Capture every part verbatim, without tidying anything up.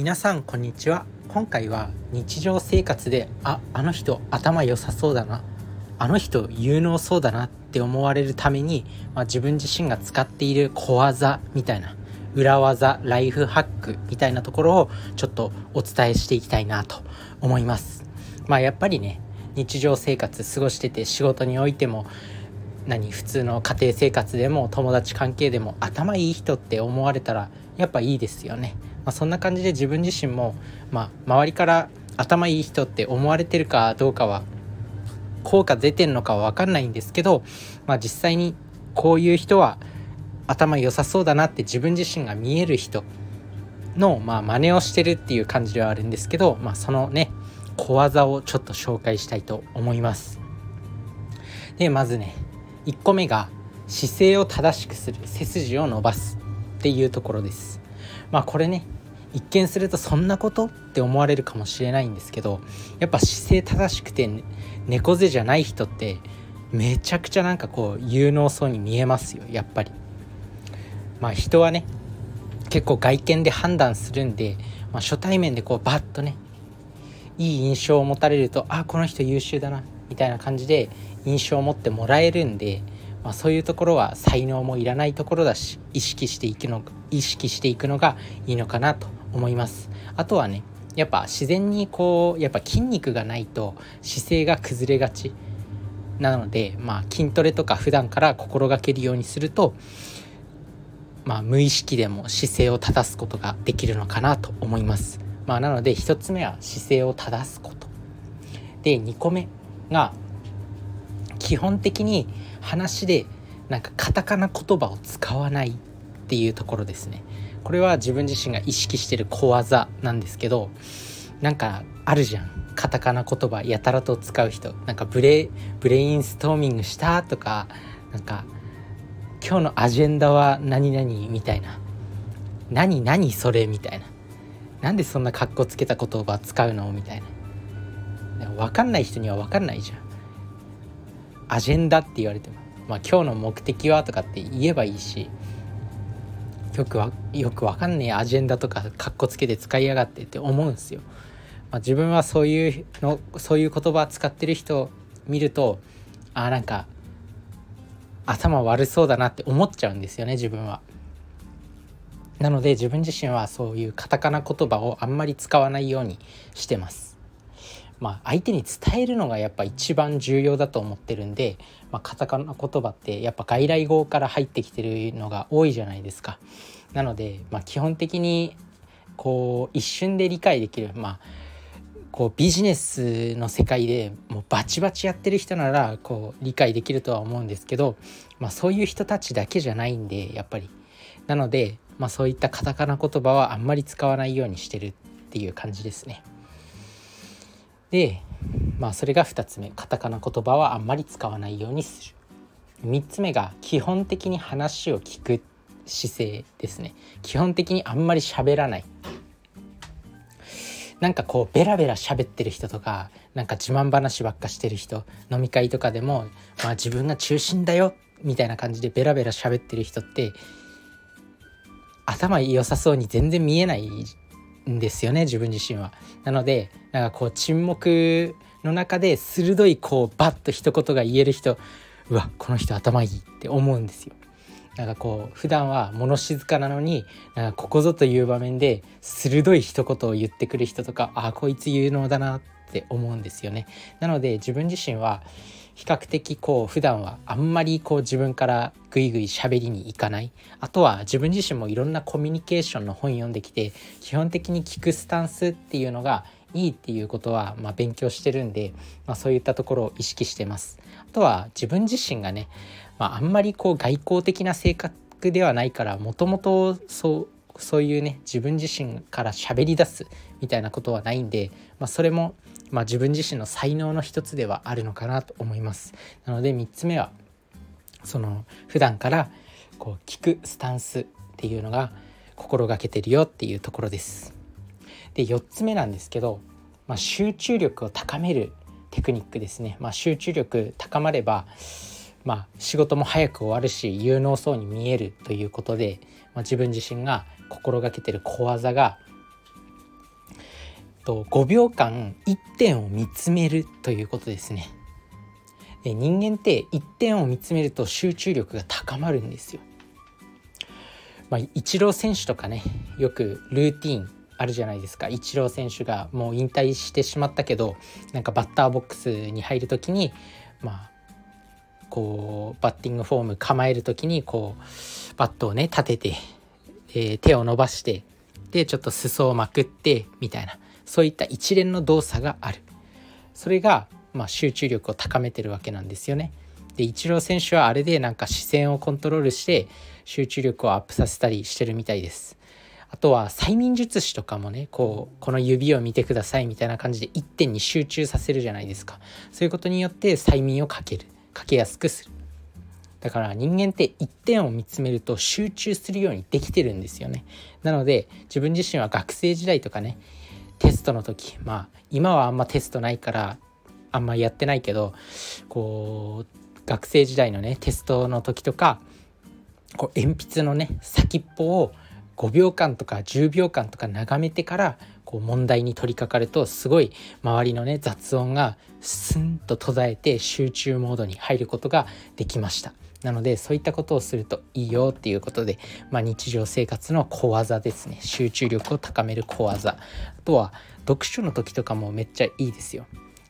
皆さんこんにちは。今回は日常生活であ、あの人頭良さそうだな、あの人有能そうだなって思われるために、まあ、自分自身が使っている小技みたいな、裏技、ライフハックみたいなところをちょっとお伝えしていきたいなと思います。まあやっぱりね、日常生活過ごしてて、仕事においても何普通の家庭生活でも友達関係でも頭いい人って思われたらやっぱいいですよね。まあ、そんな感じで自分自身も、まあ、周りから頭いい人って思われてるかどうかは効果出てんのかは分かんないんですけど、まあ、実際にこういう人は頭良さそうだなって自分自身が見える人の、まあ、真似をしてるっていう感じではあるんですけど、まあ、そのね小技をちょっと紹介したいと思います。でまずねいっこめが姿勢を正しくする、背筋を伸ばすっていうところです。まあこれね、一見するとそんなことって思われるかもしれないんですけど、やっぱ姿勢正しくて猫背じゃない人ってめちゃくちゃなんかこう有能そうに見えますよ、やっぱり。まあ人はね結構外見で判断するんで、まあ、初対面でこうバッとねいい印象を持たれると、あ、この人優秀だなみたいな感じで印象を持ってもらえるんで、まあ、そういうところは才能もいらないところだし、意識していくの意識していくのがいいのかなと思います。あとはね、やっぱ自然にこうやっぱ筋肉がないと姿勢が崩れがちなので、まあ、筋トレとか普段から心がけるようにすると、まあ、無意識でも姿勢を正すことができるのかなと思います。まあ、なのでひとつめは姿勢を正すことで、にこめが基本的に話でなんかカタカナ言葉を使わないっていうところですね。これは自分自身が意識してる小技なんですけど、なんかあるじゃん、カタカナ言葉やたらと使う人。なんかブレ、ブレインストーミングしたとか、なんか今日のアジェンダは何々みたいな、何何それみたいな、なんでそんなかっこつけた言葉使うのみたいな。分かんない人には分かんないじゃん。アジェンダって言われても、まあ、今日の目的はとかって言えばいいし、よくわよくわかんねえアジェンダとかカッコつけて使いやがってって思うんですよ。まあ、自分はそういうのそういう言葉使ってる人見ると、あーなんか頭悪そうだなって思っちゃうんですよね、自分は。なので自分自身はそういうカタカナ言葉をあんまり使わないようにしてます。まあ、相手に伝えるのがやっぱ一番重要だと思ってるんで、まあ、カタカナ言葉ってやっぱ外来語から入ってきてるのが多いじゃないですか。なので、まあ、基本的にこう一瞬で理解できる、まあ、こうビジネスの世界でもうバチバチやってる人ならこう理解できるとは思うんですけど、まあ、そういう人たちだけじゃないんでやっぱり。なので、まあ、そういったカタカナ言葉はあんまり使わないようにしてるっていう感じですね。で、まあ、それがふたつめ、カタカナ言葉はあんまり使わないようにする。みっつめが基本的に話を聞く姿勢ですね。基本的にあんまり喋らない。なんかこうベラベラ喋ってる人とか、なんか自慢話ばっかしてる人、飲み会とかでも、まあ、自分が中心だよみたいな感じでベラベラ喋ってる人って頭良さそうに全然見えないですよね、自分自身は。なのでなんかこう沈黙の中で鋭いこうバッと一言が言える人、うわこの人頭いいって思うんですよ。なんかこう普段は物静かなのに、なんかここぞという場面で鋭い一言を言ってくる人とか、あこいつ有能だなって思うんですよね。なので自分自身は比較的こう普段はあんまりこう自分からぐいぐい喋りに行かない。あとは自分自身もいろんなコミュニケーションの本読んできて、基本的に聞くスタンスっていうのがいいっていうことはまあ勉強してるんで、まあ、そういったところを意識してます。あとは自分自身がね、まあ、あんまりこう外交的な性格ではないから、もともとそうそういうね自分自身から喋り出すみたいなことはないんで、まあ、それも、まあ、自分自身の才能の一つではあるのかなと思います。なのでみっつめはその普段からこう聞くスタンスっていうのが心がけてるよっていうところです。でよっつめなんですけど、まあ、集中力を高めるテクニックですね。まあ、集中力高まれば、まあ、仕事も早く終わるし有能そうに見えるということで、まあ、自分自身が心がけてる小技がとごびょうかんいってんを見つめるということですね。え人間っていってんを見つめると集中力が高まるんですよ。まあ、イチロー選手とかね、よくルーティーンあるじゃないですか。イチロー選手がもう引退してしまったけど、なんかバッターボックスに入るときに、まあ、こうバッティングフォーム構えるときにこうバットをね立てて、えー、手を伸ばしてでちょっと裾をまくってみたいな、そういった一連の動作がある。それが、まあ、集中力を高めてるわけなんですよね。でイチロー選手はあれでなんか視線をコントロールして集中力をアップさせたりしてるみたいです。あとは催眠術師とかもね、こうこの指を見てくださいみたいな感じで一点に集中させるじゃないですか。そういうことによって催眠をかけるかけやすくする。だから人間って一点を見つめると集中するようにできてるんですよね。なので自分自身は学生時代とかね、テストの時、まあ今はあんまテストないからあんまやってないけど、こう学生時代のねテストの時とか、こう鉛筆のね先っぽをごびょうかんとかじゅうびょうかんとか眺めてからこう問題に取り掛かると、すごい周りのね雑音がスンと途絶えて集中モードに入ることができました。なのでそういったことをするといいよっていうことで、まあ、日常生活の小技ですね。集中力を高める小技。あとは読書の時とかもめっちゃいいですよ。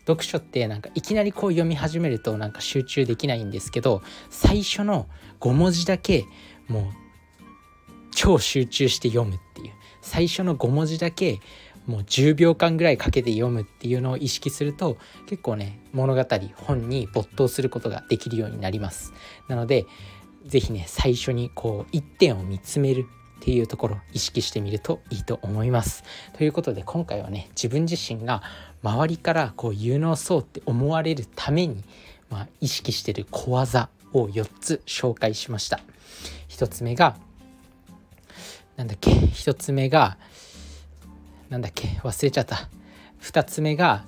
読書ってなんかいきなりこう読み始めるとなんか集中できないんですけど、最初のごもじだけもう超集中して読むっていう、最初のごもじだけもうじゅうびょうかんぐらいかけて読むっていうのを意識すると、結構ね物語本に没頭することができるようになります。なのでぜひね最初にこういってんを見つめるっていうところを意識してみるといいと思います。ということで今回はね、自分自身が周りからこう有能そうって思われるために、まあ、意識してる小技をよっつ紹介しました。ひとつめがなんだっけ一つ目がなんだっけ忘れちゃった。二つ目が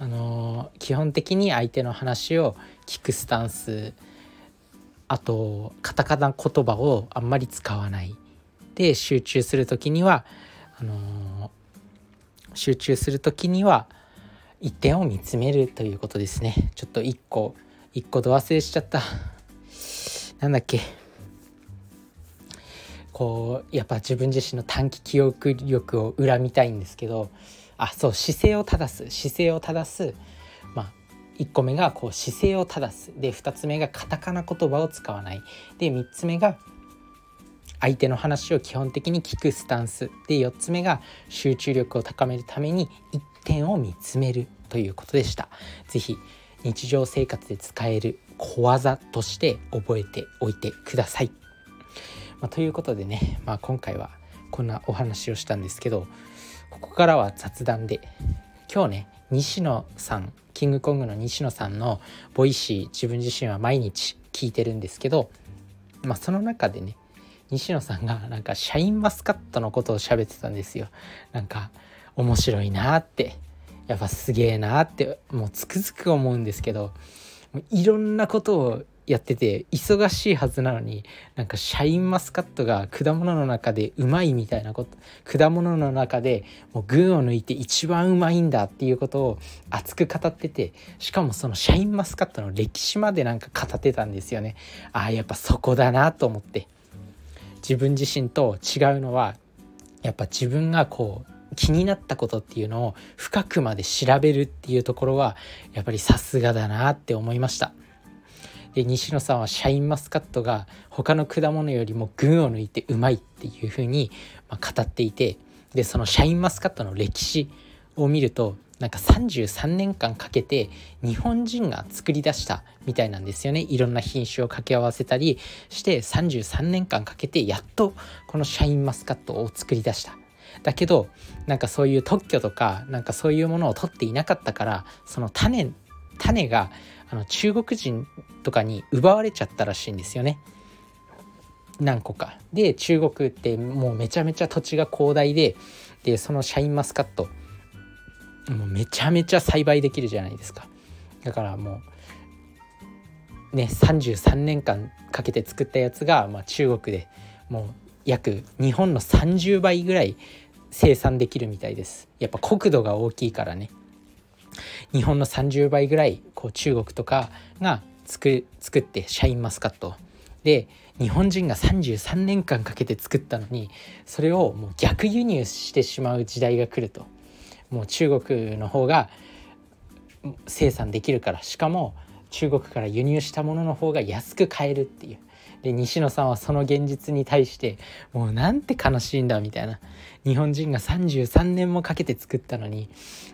あのー、基本的に相手の話を聞くスタンス。あとカタカナ言葉をあんまり使わないで、集中するときにはあのー、集中するときには一点を見つめるということですね。ちょっと一個一個ど忘れしちゃった。なんだっけこうやっぱ自分自身の短期記憶力を恨みたいんですけど、あそう姿勢を正す姿勢を正す、まあ、いっこめがこう姿勢を正すで、ふたつめがカタカナ言葉を使わないで、みっつめが相手の話を基本的に聞くスタンスで、よっつめが集中力を高めるためにいってんを見つめるということでした。ぜひ日常生活で使える小技として覚えておいてください。まあ、ということでね、まあ、今回はこんなお話をしたんですけど、ここからは雑談で、今日ね西野さん、キングコングの西野さんのボイシー、自分自身は毎日聞いてるんですけど、まあ、その中でね西野さんがなんかシャインマスカットのことを喋ってたんですよ。なんか面白いなって、やっぱすげえなってもうつくづく思うんですけど、いろんなことをやってて忙しいはずなのに、なんかシャインマスカットが果物の中でうまいみたいなこと、果物の中でもう群を抜いて一番うまいんだっていうことを熱く語ってて、しかもそのシャインマスカットの歴史までなんか語ってたんですよね。ああやっぱそこだなと思って、自分自身と違うのはやっぱ自分がこう気になったことっていうのを深くまで調べるっていうところはやっぱりさすがだなって思いました。で西野さんはシャインマスカットが他の果物よりも群を抜いてうまいっていうふうに語っていて、でそのシャインマスカットの歴史を見ると、なんかさんじゅうさんねんかんかけて日本人が作り出したみたいなんですよね。いろんな品種を掛け合わせたりしてさんじゅうさんねんかんかけてやっとこのシャインマスカットを作り出した。だけどなんかそういう特許とかなんかそういうものを取っていなかったから、その種種があの中国人とかに奪われちゃったらしいんですよね。何個かで、中国ってもうめちゃめちゃ土地が広大で、でそのシャインマスカットもうめちゃめちゃ栽培できるじゃないですか。だからもうねさんじゅうさんねんかんかけて作ったやつが、まあ、中国でもう約日本のさんじゅうばいぐらい生産できるみたいです。やっぱ国土が大きいからね、日本のさんじゅうばいぐらいこう中国とかが作、作ってシャインマスカットで、日本人がさんじゅうさんねんかんかけて作ったのに、それをもう逆輸入してしまう時代が来ると。もう中国の方が生産できるから、しかも中国から輸入したものの方が安く買えるっていう。で、西野さんはその現実に対して、もうなんて悲しいんだみたいな、日本人がさんじゅうさんねんもかけて作ったのに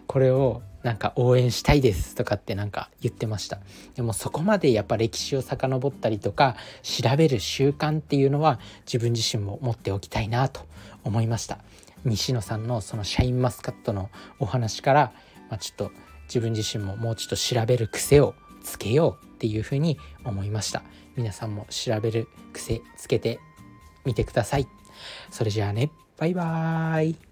これをなんか応援したいですとかってなんか言ってました。でもそこまでやっぱ歴史を遡ったりとか調べる習慣っていうのは自分自身も持っておきたいなと思いました。西野さんのそのシャインマスカットのお話から、まあ、ちょっと自分自身ももうちょっと調べる癖をつけようっていうふうに思いました。皆さんも調べる癖つけてみてください。それじゃあね、バイバーイ。